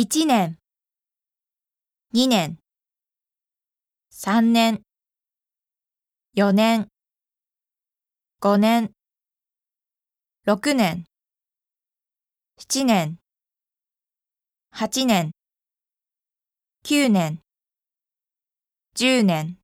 1年、2年、3年、4年、5年、6年、7年、8年、9年、10年。